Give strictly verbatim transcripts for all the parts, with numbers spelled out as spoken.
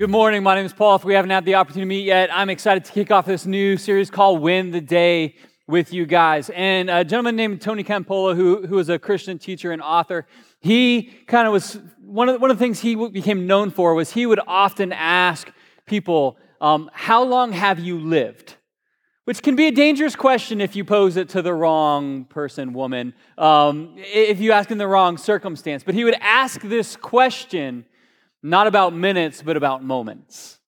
Good morning, my name is Paul. If we haven't had the opportunity to meet yet, I'm excited to kick off this new series called Win the Day with you guys. And a gentleman named Tony Campolo, who, who was a Christian teacher and author, he kind of was, one of, the, one of the things he became known for was he would often ask people, um, how long have you lived? Which can be a dangerous question if you pose it to the wrong person, woman, um, if you ask in the wrong circumstance. But he would ask this question not about minutes, but about moments.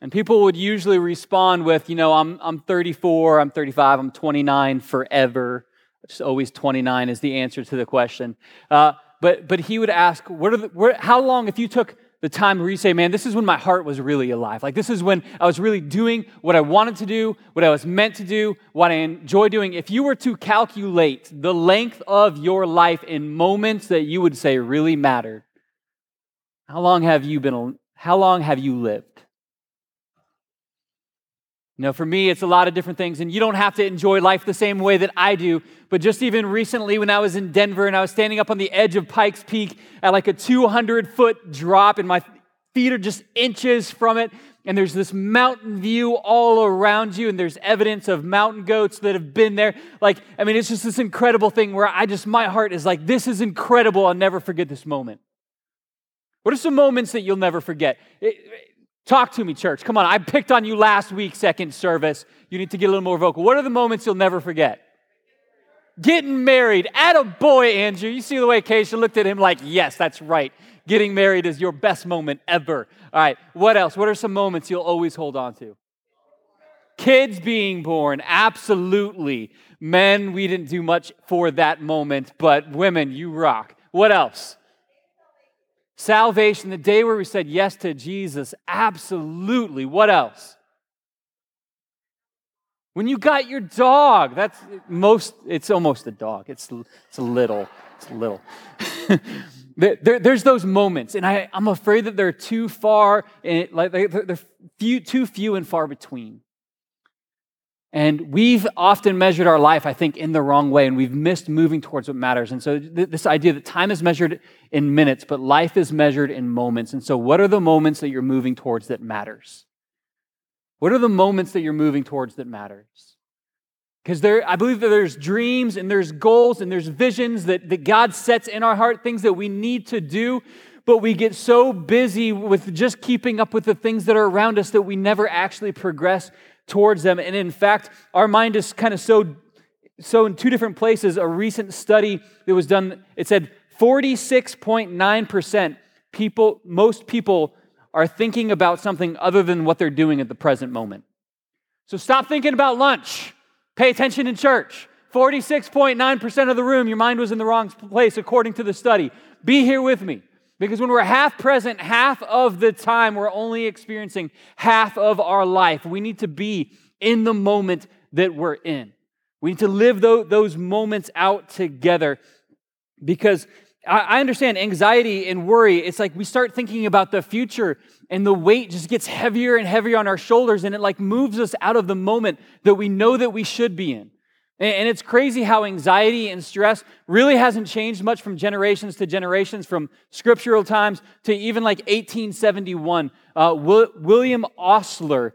And people would usually respond with, you know, I'm I'm thirty-four, I'm thirty-five, I'm twenty-nine forever. Just always twenty-nine is the answer to the question. Uh, but but he would ask, what are the, where, how long, if you took the time where you say, man, this is when my heart was really alive. Like, this is when I was really doing what I wanted to do, what I was meant to do, what I enjoy doing. If you were to calculate the length of your life in moments that you would say really mattered, How long have you been, how long have you lived? You know, for me, it's a lot of different things, and you don't have to enjoy life the same way that I do, but just even recently when I was in Denver and I was standing up on the edge of Pikes Peak at like a two hundred foot drop and my feet are just inches from it, and there's this mountain view all around you, and there's evidence of mountain goats that have been there. Like, I mean, it's just this incredible thing where I just, my heart is like, this is incredible. I'll never forget this moment. What are some moments that you'll never forget? It, it, talk to me, church. Come on, I picked on you last week, second service. You need to get a little more vocal. What are the moments you'll never forget? Getting married. Attaboy, Andrew. You see the way Keisha looked at him like, yes, that's right. Getting married is your best moment ever. All right, what else? What are some moments you'll always hold on to? Kids being born. Absolutely. Men, we didn't do much for that moment, but women, you rock. What else? Salvation, the day where we said yes to Jesus, absolutely. What else? When you got your dog, that's most, it's almost a dog. It's it's a little, it's a little. there, there, there's those moments, and I, I'm afraid that they're too far, and it, like they're, they're few, too few and far between. And we've often measured our life, I think, in the wrong way, and we've missed moving towards what matters. And so th- this idea that time is measured in minutes, but life is measured in moments. And so what are the moments that you're moving towards that matters? What are the moments that you're moving towards that matters? Because there, I believe that there's dreams and there's goals and there's visions that, that God sets in our heart, things that we need to do, but we get so busy with just keeping up with the things that are around us that we never actually progress towards them. And in fact, our mind is kind of so, so in two different places. A recent study that was done, it said forty-six point nine percent people, most people are thinking about something other than what they're doing at the present moment. So stop thinking about lunch. Pay attention in church. forty-six point nine percent of the room, your mind was in the wrong place according to the study. Be here with me. Because when we're half present, half of the time, we're only experiencing half of our life. We need to be in the moment that we're in. We need to live those moments out together. Because I understand anxiety and worry, it's like we start thinking about the future and the weight just gets heavier and heavier on our shoulders, and it like moves us out of the moment that we know that we should be in. And it's crazy how anxiety and stress really hasn't changed much from generations to generations, from scriptural times to even like eighteen seventy-one. Uh, William Osler,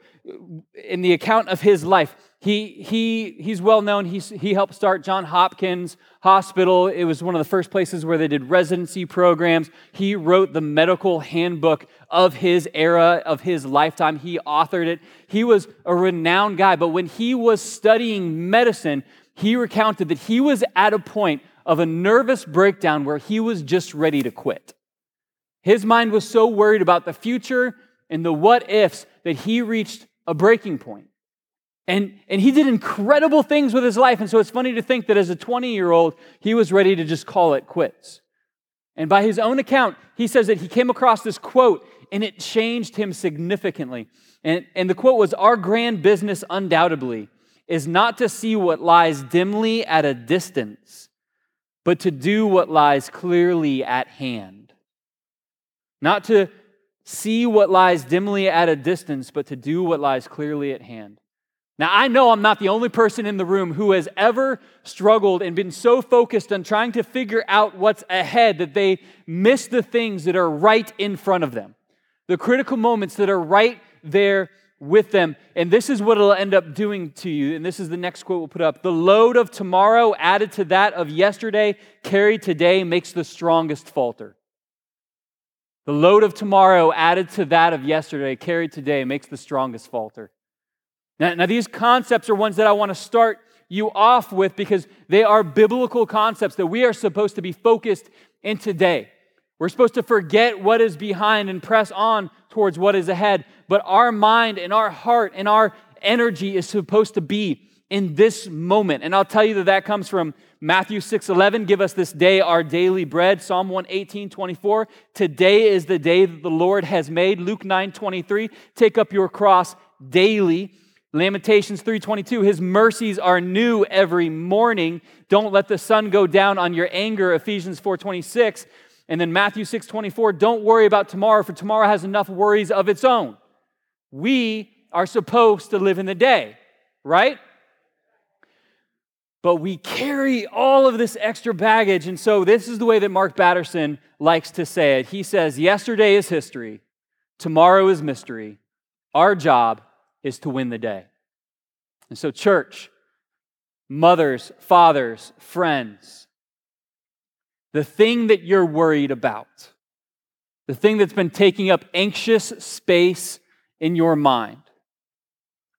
in the account of his life, he he he's well known. He he helped start John Hopkins Hospital. It was one of the first places where they did residency programs. He wrote the medical handbook of his era, of his lifetime. He authored it. He was a renowned guy, but when he was studying medicine, he recounted that he was at a point of a nervous breakdown where he was just ready to quit. His mind was so worried about the future and the what ifs that he reached a breaking point. And and he did incredible things with his life. And so it's funny to think that as a twenty-year-old, he was ready to just call it quits. And by his own account, he says that he came across this quote, and it changed him significantly. And, and the quote was, "Our grand business, undoubtedly, is not to see what lies dimly at a distance, but to do what lies clearly at hand. Not to see what lies dimly at a distance, but to do what lies clearly at hand." Now, I know I'm not the only person in the room who has ever struggled and been so focused on trying to figure out what's ahead that they miss the things that are right in front of them. The critical moments that are right there with them. And this is what it'll end up doing to you. And this is the next quote we'll put up. The load of tomorrow added to that of yesterday, carried today, makes the strongest falter. The load of tomorrow added to that of yesterday, carried today, makes the strongest falter. Now, now these concepts are ones that I want to start you off with because they are biblical concepts that we are supposed to be focused in today. We're supposed to forget what is behind and press on towards what is ahead. But our mind and our heart and our energy is supposed to be in this moment. And I'll tell you that that comes from Matthew six eleven. Give us this day our daily bread. Psalm one eighteen twenty-four. Today is the day that the Lord has made. Luke nine twenty-three. Take up your cross daily. Lamentations three twenty-two, his mercies are new every morning. Don't let the sun go down on your anger, Ephesians four twenty-six. And then Matthew six twenty-four, don't worry about tomorrow, for tomorrow has enough worries of its own. We are supposed to live in the day, right? But we carry all of this extra baggage. And so this is the way that Mark Batterson likes to say it. He says, yesterday is history. Tomorrow is mystery. Our job is to win the day. And so church, mothers, fathers, friends, the thing that you're worried about, the thing that's been taking up anxious space in your mind,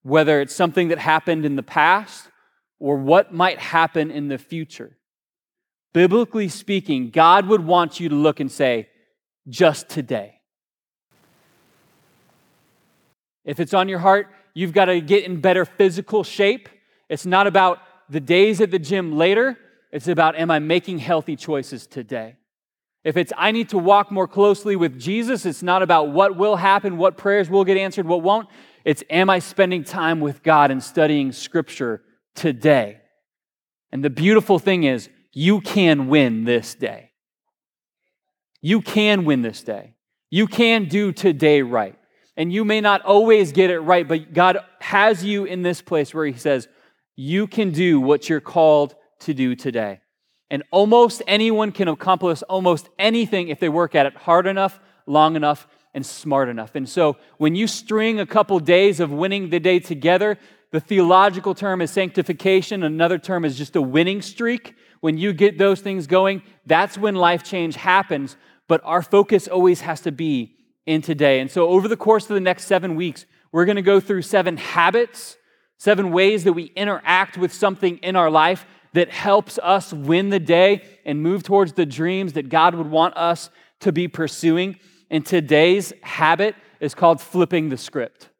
whether it's something that happened in the past or what might happen in the future, biblically speaking, God would want you to look and say, just today. If it's on your heart, you've got to get in better physical shape. It's not about the days at the gym later. It's about, am I making healthy choices today? If it's, I need to walk more closely with Jesus, it's not about what will happen, what prayers will get answered, what won't. It's, am I spending time with God and studying Scripture today? And the beautiful thing is, you can win this day. You can win this day. You can do today right. And you may not always get it right, but God has you in this place where he says, you can do what you're called to do today. And almost anyone can accomplish almost anything if they work at it hard enough, long enough, and smart enough. And so when you string a couple days of winning the day together, the theological term is sanctification. Another term is just a winning streak. When you get those things going, that's when life change happens. But our focus always has to be in today. And so over the course of the next seven weeks, we're going to go through seven habits, seven ways that we interact with something in our life that helps us win the day and move towards the dreams that God would want us to be pursuing. And today's habit is called flipping the script.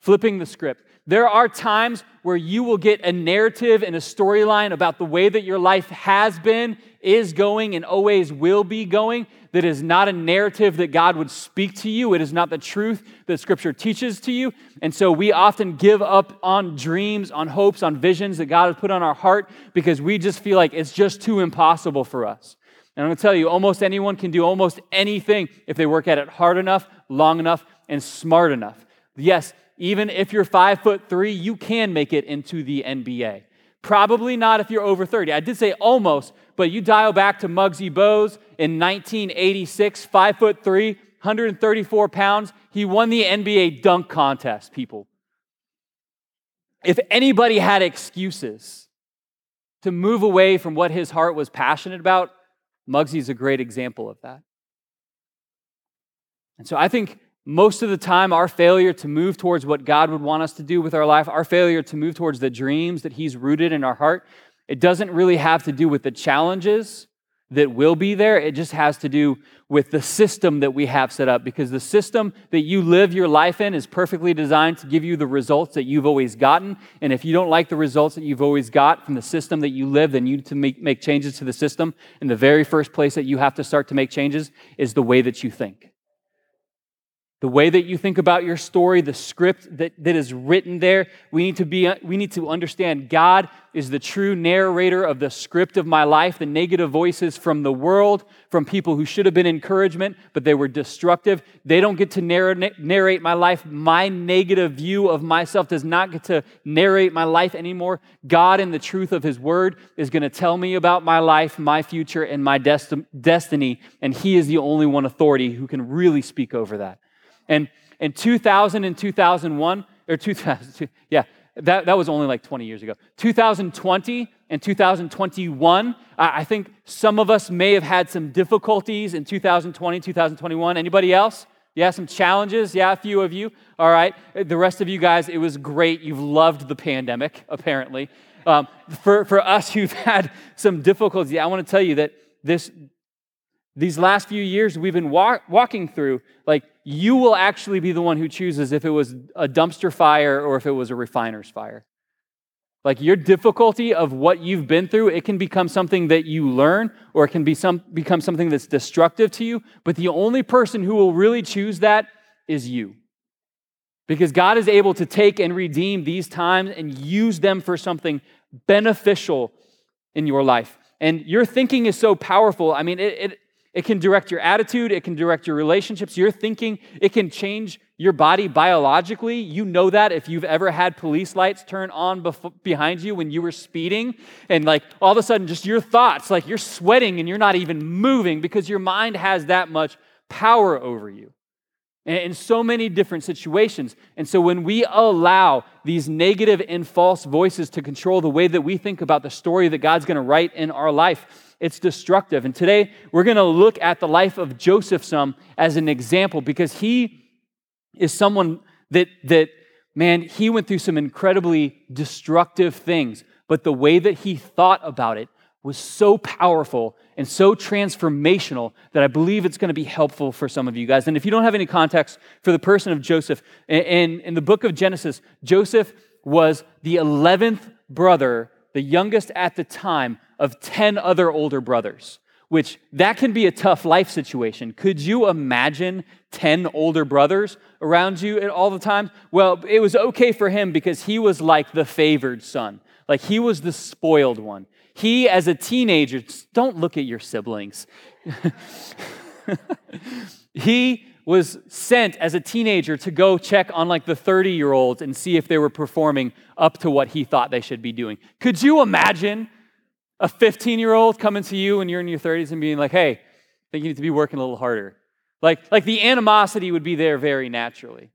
Flipping the script. There are times where you will get a narrative and a storyline about the way that your life has been, is going, and always will be going that is not a narrative that God would speak to you. It is not the truth that Scripture teaches to you. And so we often give up on dreams, on hopes, on visions that God has put on our heart because we just feel like it's just too impossible for us. And I'm going to tell you, almost anyone can do almost anything if they work at it hard enough, long enough, and smart enough. Yes, even if you're five foot three, you can make it into the N B A. Probably not if you're over thirty. I did say almost, but you dial back to Muggsy Bogues in nineteen eighty-six, five foot three, one hundred thirty-four pounds. He won the N B A dunk contest, people. If anybody had excuses to move away from what his heart was passionate about, Muggsy's a great example of that. And so I think most of the time, our failure to move towards what God would want us to do with our life, our failure to move towards the dreams that he's rooted in our heart, it doesn't really have to do with the challenges that will be there. It just has to do with the system that we have set up, because the system that you live your life in is perfectly designed to give you the results that you've always gotten. And if you don't like the results that you've always got from the system that you live, then you need to make, make changes to the system. And the very first place that you have to start to make changes is the way that you think. The way that you think about your story, the script that, that is written there, we need to be, we need to understand God is the true narrator of the script of my life, the negative voices from the world, from people who should have been encouragement, but they were destructive. They don't get to narrate my life. My negative view of myself does not get to narrate my life anymore. God in the truth of his word is going to tell me about my life, my future, and my dest- destiny, and he is the only one authority who can really speak over that. And in two thousand and two thousand one, or two thousand two, yeah, that, that was only like twenty years ago. two thousand twenty and two thousand twenty-one, I, I think some of us may have had some difficulties in two thousand twenty, two thousand twenty-one. Anybody else? Yeah, some challenges. Yeah, a few of you. All right. The rest of you guys, it was great. You've loved the pandemic, apparently. Um, for, for us who've had some difficulties, I want to tell you that this these last few years we've been walk, walking through, like you will actually be the one who chooses if it was a dumpster fire or if it was a refiner's fire. Like your difficulty of what you've been through, it can become something that you learn, or it can be some, become something that's destructive to you. But the only person who will really choose that is you. Because God is able to take and redeem these times and use them for something beneficial in your life. And your thinking is so powerful. I mean, it, it, it can direct your attitude. It can direct your relationships. Your thinking, it can change your body biologically. You know that if you've ever had police lights turn on bef- behind you when you were speeding, and like all of a sudden just your thoughts, like you're sweating and you're not even moving because your mind has that much power over you in so many different situations. And so when we allow these negative and false voices to control the way that we think about the story that God's going to write in our life, it's destructive. And today we're going to look at the life of Joseph some as an example, because he is someone that, that man, he went through some incredibly destructive things, but the way that he thought about it was so powerful and so transformational that I believe it's going to be helpful for some of you guys. And if you don't have any context for the person of Joseph, in, in the book of Genesis, Joseph was the eleventh brother, the youngest at the time, of ten other older brothers, which that can be a tough life situation. Could you imagine ten older brothers around you all the time? Well, it was okay for him because he was like the favored son. Like he was the spoiled one. He, as a teenager, don't look at your siblings. He was sent as a teenager to go check on like the thirty-year-olds and see if they were performing up to what he thought they should be doing. Could you imagine a fifteen-year-old coming to you when you're in your thirties and being like, hey, I think you need to be working a little harder? Like, like the animosity would be there very naturally.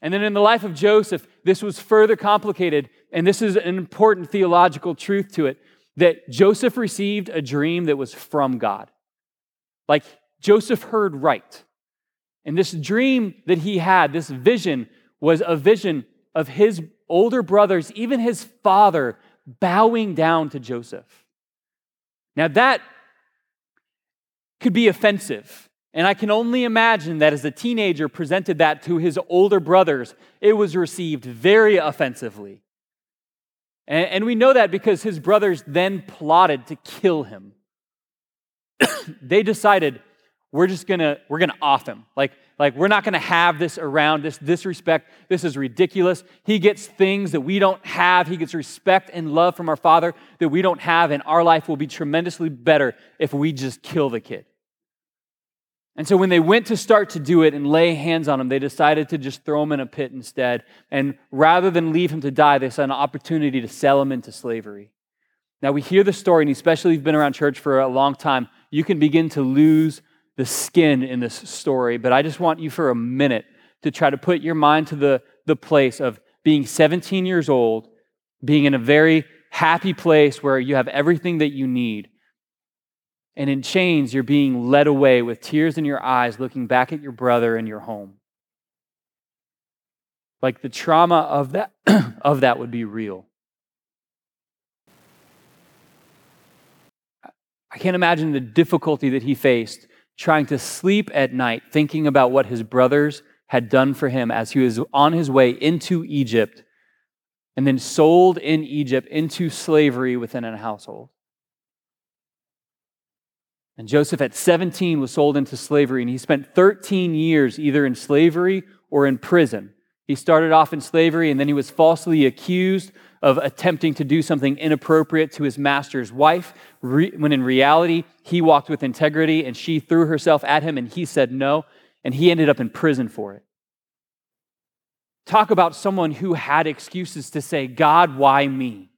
And then in the life of Joseph, this was further complicated, and this is an important theological truth to it, that Joseph received a dream that was from God. Like, Joseph heard right. And this dream that he had, this vision, was a vision of his older brothers, even his father, bowing down to Joseph. Now that could be offensive. And I can only imagine that as a teenager presented that to his older brothers, it was received very offensively. And, and we know that because his brothers then plotted to kill him. They decided, we're just gonna, we're gonna off him. Like, like we're not gonna have this around, this disrespect. This is ridiculous. He gets things that we don't have. He gets respect and love from our father that we don't have, and our life will be tremendously better if we just kill the kid. And so when they went to start to do it and lay hands on him, they decided to just throw him in a pit instead. And rather than leave him to die, they saw an opportunity to sell him into slavery. Now we hear the story, and especially if you've been around church for a long time, you can begin to lose the skin in this story, but I just want you for a minute to try to put your mind to the, the place of being seventeen years old, being in a very happy place where you have everything that you need, and in chains you're being led away with tears in your eyes, looking back at your brother and your home. Like the trauma of that, of that would be real. I can't imagine the difficulty that he faced trying to sleep at night, thinking about what his brothers had done for him as he was on his way into Egypt and then sold in Egypt into slavery within a household. And Joseph at seventeen was sold into slavery, and he spent thirteen years either in slavery or in prison. He started off in slavery, and then he was falsely accused of attempting to do something inappropriate to his master's wife, re- when in reality, he walked with integrity and she threw herself at him and he said no, and he ended up in prison for it. Talk about someone who had excuses to say, God, why me?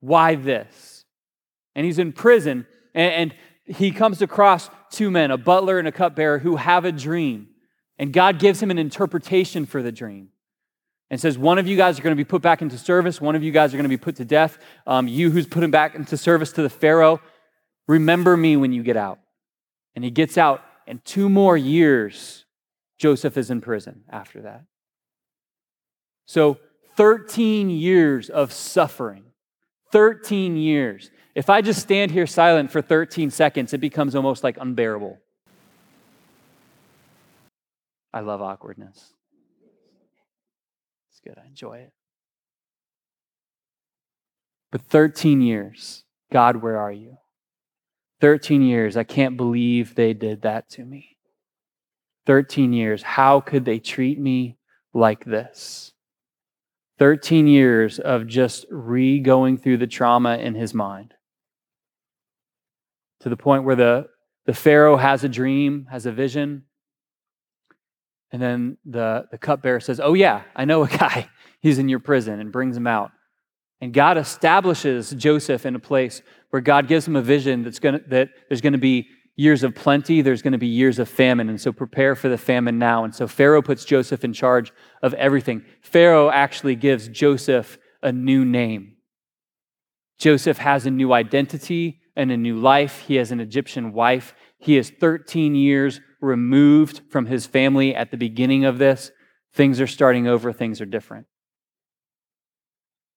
Why this? And he's in prison, and, and he comes across two men, a butler and a cupbearer, who have a dream. And God gives him an interpretation for the dream and says, one of you guys are going to be put back into service. One of you guys are going to be put to death. Um, you who's put him back into service to the Pharaoh, remember me when you get out. And he gets out, and two more years, Joseph is in prison after that. So thirteen years of suffering, thirteen years. If I just stand here silent for thirteen seconds, it becomes almost like unbearable. I love awkwardness. It's good. I enjoy it. But thirteen years, God, where are you? thirteen years, I can't believe they did that to me. thirteen years, how could they treat me like this? thirteen years of just re-going through the trauma in his mind. To the point where the, the Pharaoh has a dream, has a vision, and then the, the cupbearer says, oh yeah, I know a guy. He's in your prison, and brings him out. And God establishes Joseph in a place where God gives him a vision that's gonna, that there's going to be years of plenty, there's going to be years of famine, and so prepare for the famine now. And so Pharaoh puts Joseph in charge of everything. Pharaoh actually gives Joseph a new name. Joseph has a new identity and a new life. He has an Egyptian wife. He is thirteen years removed from his family at the beginning of this. Things are starting over. Things are different.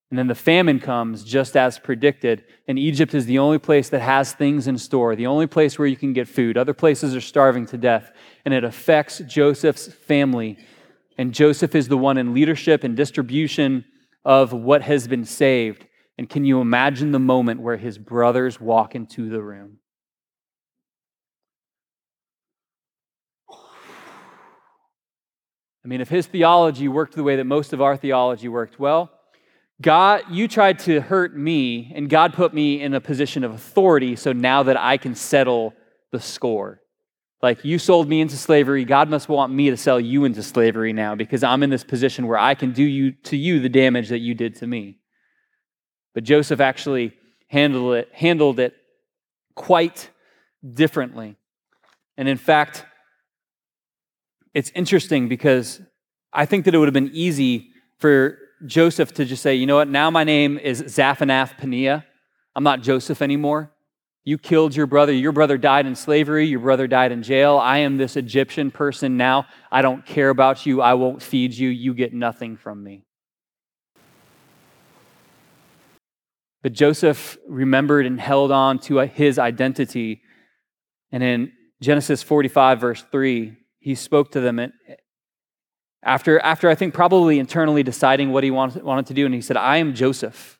And then the famine comes just as predicted. And Egypt is the only place that has things in store, the only place where you can get food. Other places are starving to death. And it affects Joseph's family. And Joseph is the one in leadership and distribution of what has been saved. And can you imagine the moment where his brothers walk into the room? I mean, if his theology worked the way that most of our theology worked, well, God, you tried to hurt me, and God put me in a position of authority, so now that I can settle the score. Like, you sold me into slavery, God must want me to sell you into slavery now, because I'm in this position where I can do you to you the damage that you did to me. But Joseph actually handled it, handled it quite differently. And in fact, it's interesting because I think that it would have been easy for Joseph to just say, you know what, now my name is Zaphnath-Paneah. I'm not Joseph anymore. You killed your brother. Your brother died in slavery. Your brother died in jail. I am this Egyptian person now. I don't care about you. I won't feed you. You get nothing from me. But Joseph remembered and held on to his identity. And in Genesis forty-five, verse three, he spoke to them after, after I think probably internally deciding what he wanted, wanted to do. And he said, I am Joseph.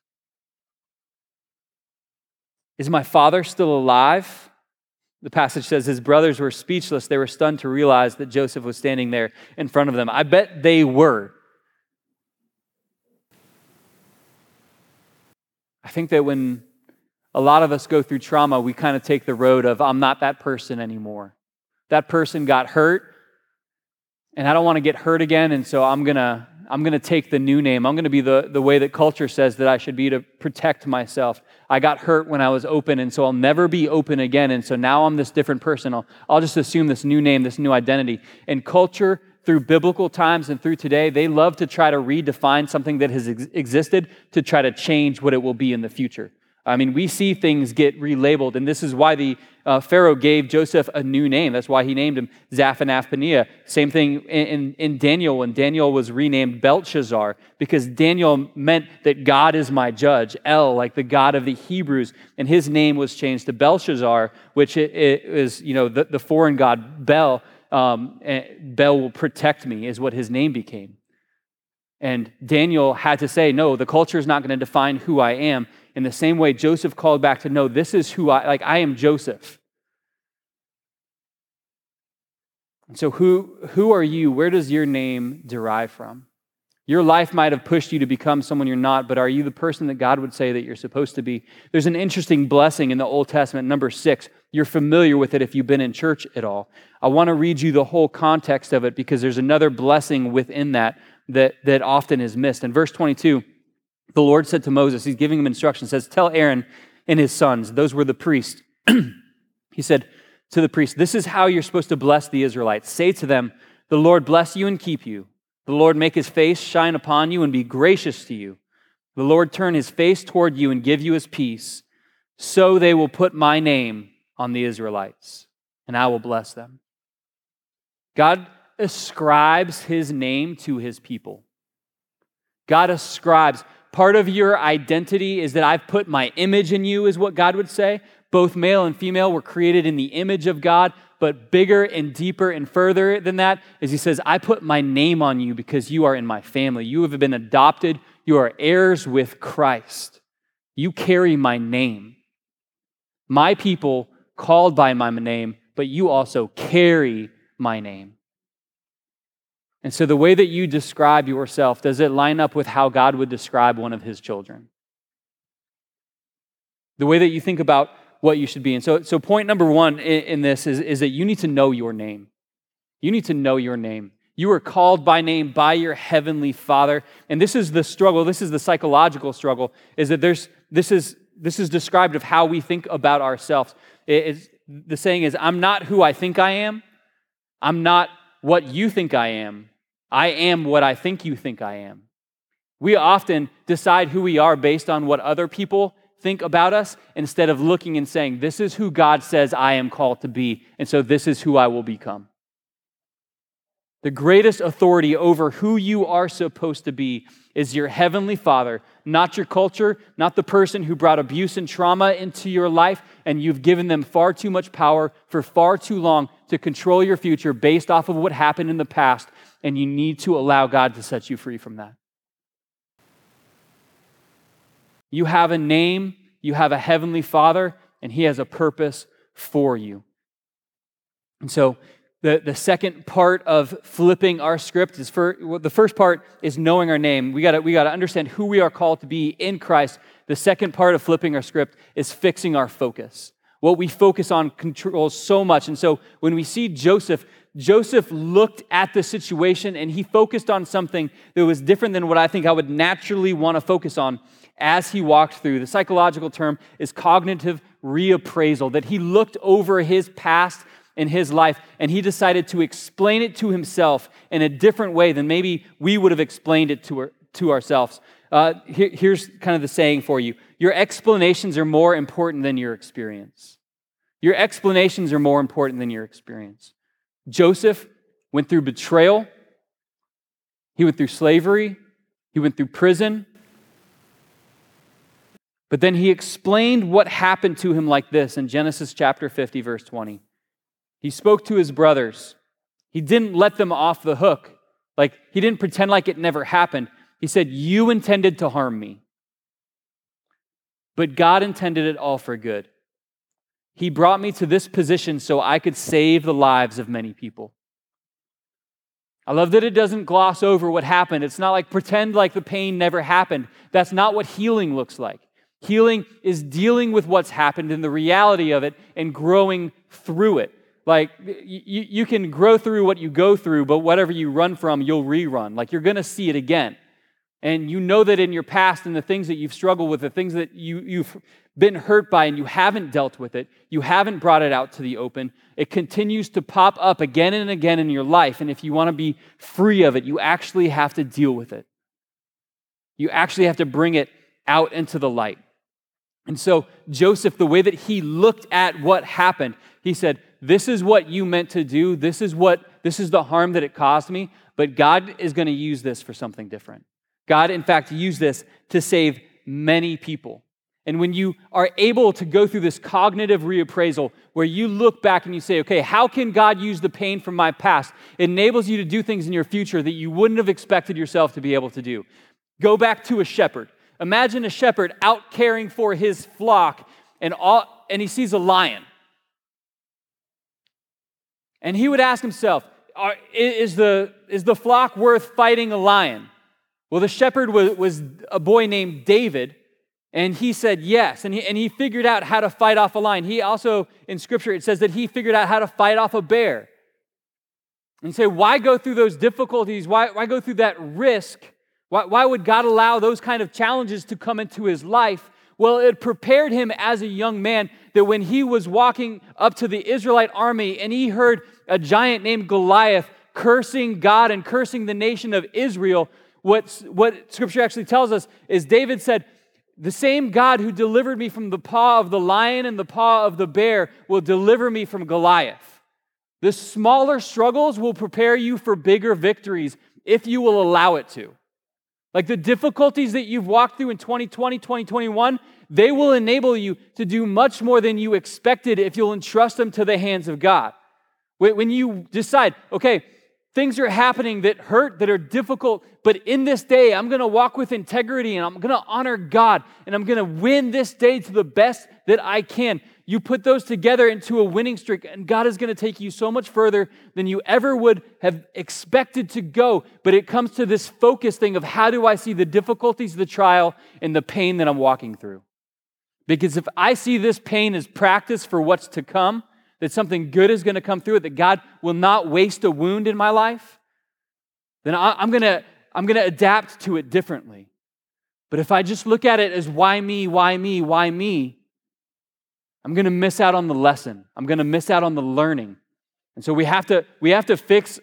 Is my father still alive? The passage says his brothers were speechless. They were stunned to realize that Joseph was standing there in front of them. I bet they were. I think that when a lot of us go through trauma, we kind of take the road of, I'm not that person anymore. That person got hurt, and I don't want to get hurt again, and so I'm gonna I'm gonna take the new name. I'm gonna be the, the way that culture says that I should be to protect myself. I got hurt when I was open, and so I'll never be open again, and so now I'm this different person. I'll, I'll just assume this new name, this new identity. And culture, through biblical times and through today, they love to try to redefine something that has ex- existed to try to change what it will be in the future. I mean, we see things get relabeled, and this is why the uh, Pharaoh gave Joseph a new name. That's why he named him Zaphnath-Paneah. Same thing in, in, in Daniel, when Daniel was renamed Belshazzar, because Daniel meant that God is my judge, El, like the God of the Hebrews, and his name was changed to Belshazzar, which it, it is, you know, the, the foreign god Bel. Um, Bel will protect me is what his name became. And Daniel had to say, no, the culture is not going to define who I am. In the same way, Joseph called back to, no, this is who I, like I am Joseph. And so who, who are you? Where does your name derive from? Your life might have pushed you to become someone you're not, but are you the person that God would say that you're supposed to be? There's an interesting blessing in the Old Testament, number six. You're familiar with it if you've been in church at all. I want to read you the whole context of it because there's another blessing within that that, that often is missed. In verse twenty-two, the Lord said to Moses, he's giving him instructions, says, tell Aaron and his sons, those were the priests. He said to the priest, this is how you're supposed to bless the Israelites. Say to them, The Lord bless you and keep you. The Lord make his face shine upon you and be gracious to you. The Lord turn his face toward you and give you his peace. So they will put my name on the Israelites, and I will bless them. God ascribes his name to his people. God ascribes. Part of your identity is that I've put my image in you, is what God would say. Both male and female were created in the image of God, but bigger and deeper and further than that is he says, I put my name on you because you are in my family. You have been adopted. You are heirs with Christ. You carry my name. My people called by my name, but you also carry my name. And so the way that you describe yourself, does it line up with how God would describe one of his children? The way that you think about what you should be. And so, so point number one in, in this is, is that you need to know your name. You need to know your name. You are called by name by your heavenly Father. And this is the struggle, this is the psychological struggle, is that there's this is this is described of how we think about ourselves. It is, the saying is, I'm not who I think I am. I'm not what you think I am. I am what I think you think I am. We often decide who we are based on what other people think about us instead of looking and saying, this is who God says I am called to be, and so this is who I will become. The greatest authority over who you are supposed to be is your heavenly Father, not your culture, not the person who brought abuse and trauma into your life, and you've given them far too much power for far too long to control your future based off of what happened in the past, and you need to allow God to set you free from that. You have a name, you have a heavenly Father, and he has a purpose for you. And so the, the second part of flipping our script is, for well, the first part is knowing our name. We gotta, we gotta understand who we are called to be in Christ. The second part of flipping our script is fixing our focus. What we focus on controls so much. And so when we see Joseph, Joseph looked at the situation and he focused on something that was different than what I think I would naturally want to focus on as he walked through. The psychological term is cognitive reappraisal, that he looked over his past in his life and he decided to explain it to himself in a different way than maybe we would have explained it to, our, to ourselves. Uh, here, here's kind of the saying for you. Your explanations are more important than your experience. Your explanations are more important than your experience. Joseph went through betrayal. He went through slavery. He went through prison. But then he explained what happened to him like this in Genesis chapter fifty, verse twenty. He spoke to his brothers. He didn't let them off the hook. Like, he didn't pretend like it never happened. He said, you intended to harm me, but God intended it all for good. He brought me to this position so I could save the lives of many people. I love that it doesn't gloss over what happened. It's not like pretend like the pain never happened. That's not what healing looks like. Healing is dealing with what's happened and the reality of it and growing through it. Like, you, you can grow through what you go through, but whatever you run from, you'll rerun. Like, you're going to see it again. And you know that in your past and the things that you've struggled with, the things that you, you've been hurt by and you haven't dealt with it, you haven't brought it out to the open, it continues to pop up again and again in your life. And if you want to be free of it, you actually have to deal with it. You actually have to bring it out into the light. And so Joseph, the way that he looked at what happened, he said, this is what you meant to do. This is what, this is the harm that it caused me, but God is going to use this for something different. God, in fact, used this to save many people. And when you are able to go through this cognitive reappraisal where you look back and you say, okay, how can God use the pain from my past? It enables you to do things in your future that you wouldn't have expected yourself to be able to do. Go back to a shepherd. Imagine a shepherd out caring for his flock and all, and he sees a lion. And he would ask himself, are, is the, is the flock worth fighting a lion? Well, the shepherd was, was a boy named David, and he said yes, and he, and he figured out how to fight off a lion. He also, in Scripture, it says that he figured out how to fight off a bear. And you say, why go through those difficulties? Why, why go through that risk? Why, why would God allow those kind of challenges to come into his life? Well, it prepared him as a young man that when he was walking up to the Israelite army and he heard a giant named Goliath cursing God and cursing the nation of Israel, what, what Scripture actually tells us is David said, the same God who delivered me from the paw of the lion and the paw of the bear will deliver me from Goliath. The smaller struggles will prepare you for bigger victories if you will allow it to. Like the difficulties that you've walked through in twenty twenty, twenty twenty-one, they will enable you to do much more than you expected if you'll entrust them to the hands of God. When you decide, okay, things are happening that hurt, that are difficult, but in this day, I'm going to walk with integrity and I'm going to honor God and I'm going to win this day to the best that I can. You put those together into a winning streak and God is going to take you so much further than you ever would have expected to go. But it comes to this focus thing of how do I see the difficulties, the trial, and the pain that I'm walking through? Because if I see this pain as practice for what's to come, that something good is going to come through it, that God will not waste a wound in my life, then I'm going to I'm going to adapt to it differently. But if I just look at it as why me, why me, why me, I'm going to miss out on the lesson. I'm going to miss out on the learning. And so we have to we have to fix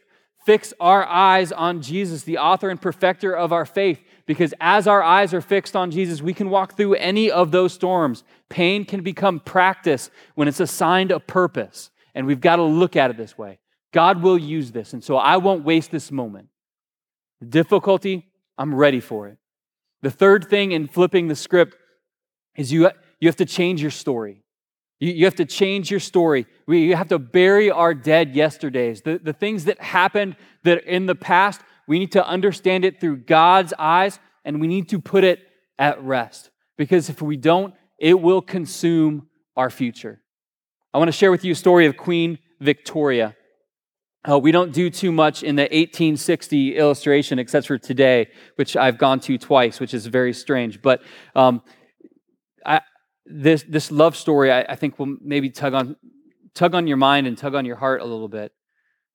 fix our eyes on Jesus, the author and perfecter of our faith, because as our eyes are fixed on Jesus, we can walk through any of those storms. Pain can become practice when it's assigned a purpose, and we've got to look at it this way. God will use this, and so I won't waste this moment. The difficulty, I'm ready for it. The third thing in flipping the script is you, you have to change your story. You, you have to change your story. We, you have to bury our dead yesterdays. The, the things that happened that in the past, we need to understand it through God's eyes, and we need to put it at rest. Because if we don't, it will consume our future. I want to share with you a story of Queen Victoria. Uh, we don't do too much in the eighteen sixty illustration, except for today, which I've gone to twice, which is very strange. But um, I, this this love story, I, I think, will maybe tug on tug on your mind and tug on your heart a little bit.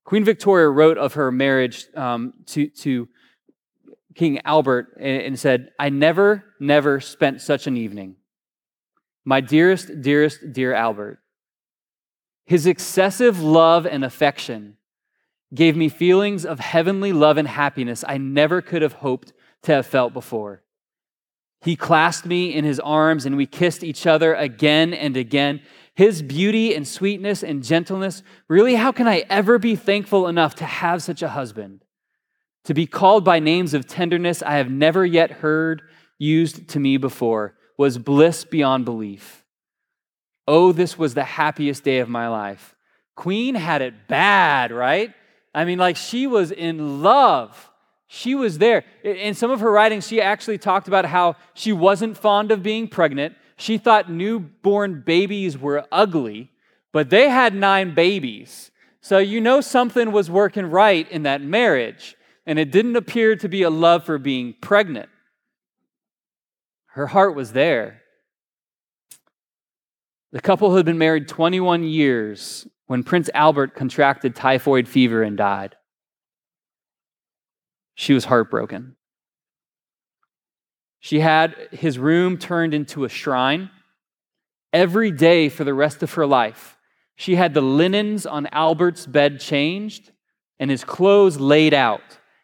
Queen Victoria wrote of her marriage um, to, to King Albert and, and said, "I never, never spent such an evening. My dearest, dearest, dear Albert, his excessive love and affection gave me feelings of heavenly love and happiness I never could have hoped to have felt before. He clasped me in his arms and we kissed each other again and again. His beauty and sweetness and gentleness, really, how can I ever be thankful enough to have such a husband? To be called by names of tenderness I have never yet heard used to me before was bliss beyond belief. Oh, this was the happiest day of my life." Queen had it bad, right? I mean, like, she was in love. She was there. In some of her writings, she actually talked about how she wasn't fond of being pregnant. She thought newborn babies were ugly, but they had nine babies. So you know something was working right in that marriage, and it didn't appear to be a love for being pregnant. Her heart was there. The couple had been married twenty-one years when Prince Albert contracted typhoid fever and died. She was heartbroken. She had his room turned into a shrine. Every day for the rest of her life, she had the linens on Albert's bed changed and his clothes laid out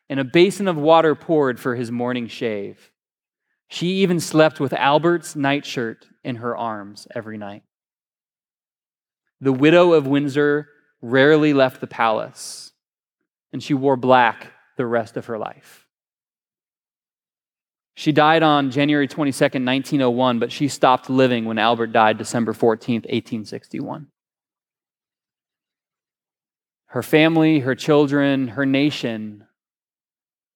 and a basin of water poured for his morning shave. She even slept with Albert's nightshirt in her arms every night. The widow of Windsor rarely left the palace, and she wore black the rest of her life. She died on January twenty-second, nineteen oh one, but she stopped living when Albert died December fourteenth, eighteen sixty-one. Her family, her children, her nation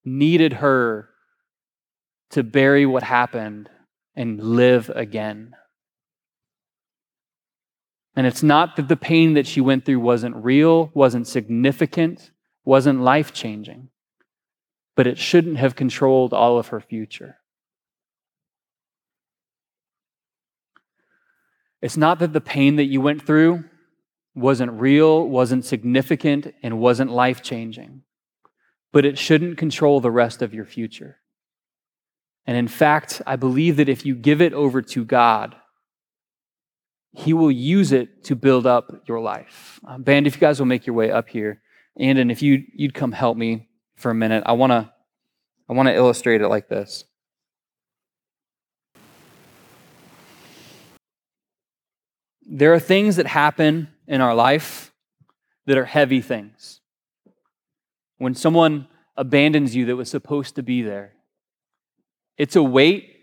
needed her to bury what happened and live again. And it's not that the pain that she went through wasn't real, wasn't significant, wasn't life-changing, but it shouldn't have controlled all of her future. It's not that the pain that you went through wasn't real, wasn't significant, and wasn't life-changing, but it shouldn't control the rest of your future. And in fact, I believe that if you give it over to God, He will use it to build up your life. Um, band, if you guys will make your way up here, Andon, if you you'd come help me for a minute, I want to I want to illustrate it like this. There are things that happen in our life that are heavy things. When someone abandons you that was supposed to be there, it's a weight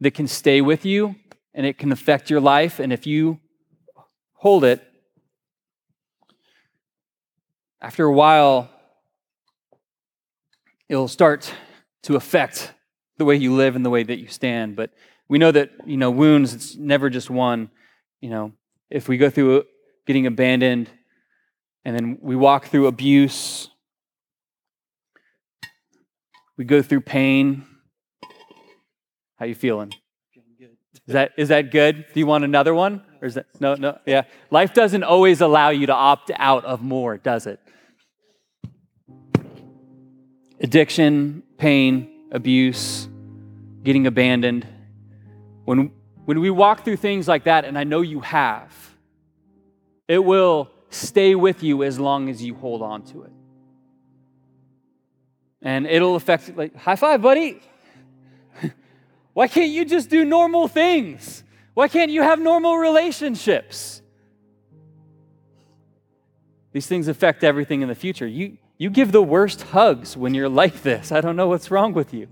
that can stay with you and it can affect your life. And if you hold it, after a while, it'll start to affect the way you live and the way that you stand. But we know that, you know, wounds, it's never just one. You know, if we go through getting abandoned and then we walk through abuse, we go through pain. How you feeling? Good. Is that is that good? Do you want another one? Or is that no, no, yeah. Life doesn't always allow you to opt out of more, does it? Addiction, pain, abuse, getting abandoned. When when we walk through things like that, and I know you have, it will stay with you as long as you hold on to it. And it'll affect, like, high five, buddy. Why can't you just do normal things? Why can't you have normal relationships? These things affect everything in the future. You, you give the worst hugs when you're like this. I don't know what's wrong with you.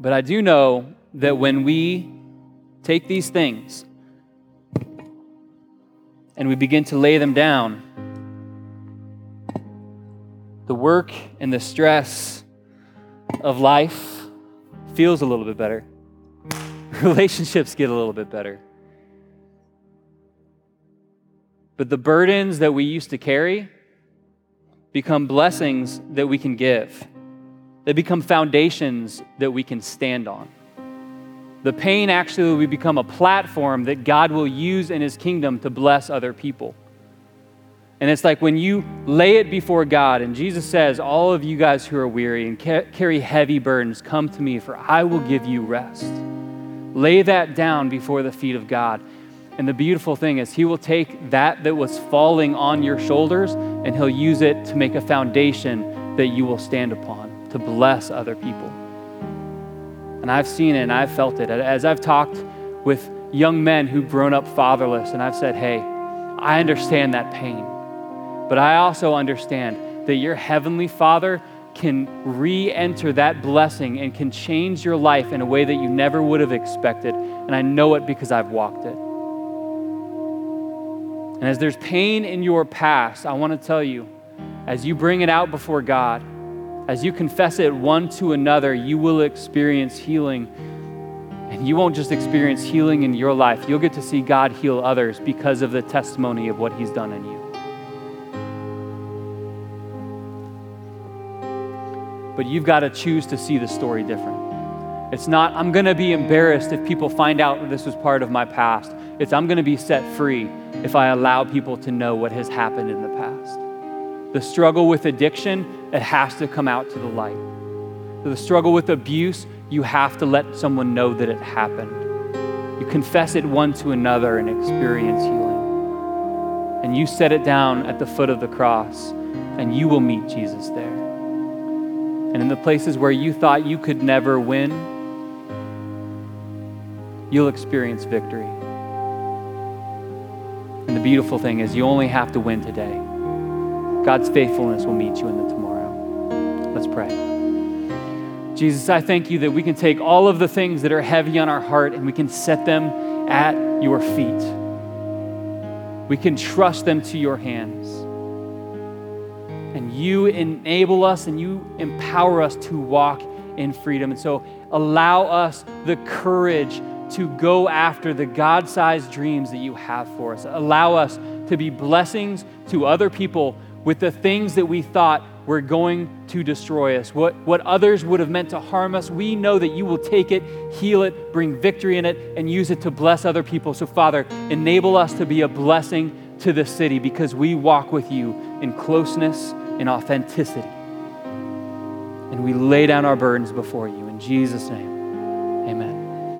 But I do know that when we take these things and we begin to lay them down, the work and the stress of life feels a little bit better. Relationships get a little bit better. But the burdens that we used to carry become blessings that we can give. They become foundations that we can stand on. The pain actually will become a platform that God will use in His kingdom to bless other people. And it's like when you lay it before God, and Jesus says, all of you guys who are weary and carry heavy burdens, come to me, for I will give you rest. Lay that down before the feet of God. And the beautiful thing is He will take that that was falling on your shoulders, and He'll use it to make a foundation that you will stand upon to bless other people. And I've seen it and I've felt it. As I've talked with young men who've grown up fatherless, and I've said, hey, I understand that pain. But I also understand that your Heavenly Father can re-enter that blessing and can change your life in a way that you never would have expected. And I know it because I've walked it. And as there's pain in your past, I want to tell you, as you bring it out before God, as you confess it one to another, you will experience healing. And you won't just experience healing in your life. You'll get to see God heal others because of the testimony of what He's done in you. But you've got to choose to see the story different. It's not, I'm going to be embarrassed if people find out this was part of my past. It's, I'm going to be set free if I allow people to know what has happened in the past. The struggle with addiction, it has to come out to the light. The struggle with abuse, you have to let someone know that it happened. You confess it one to another and experience healing. And you set it down at the foot of the cross, and you will meet Jesus there. And in the places where you thought you could never win, you'll experience victory. And the beautiful thing is you only have to win today. God's faithfulness will meet you in the tomorrow. Let's pray. Jesus, I thank you that we can take all of the things that are heavy on our heart and we can set them at your feet. We can trust them to your hands. And you enable us and you empower us to walk in freedom. And so allow us the courage to go after the God-sized dreams that you have for us. Allow us to be blessings to other people with the things that we thought were going to destroy us. What, what others would have meant to harm us, we know that you will take it, heal it, bring victory in it, and use it to bless other people. So Father, enable us to be a blessing to the city because we walk with you in closeness and authenticity. And we lay down our burdens before you in Jesus' name.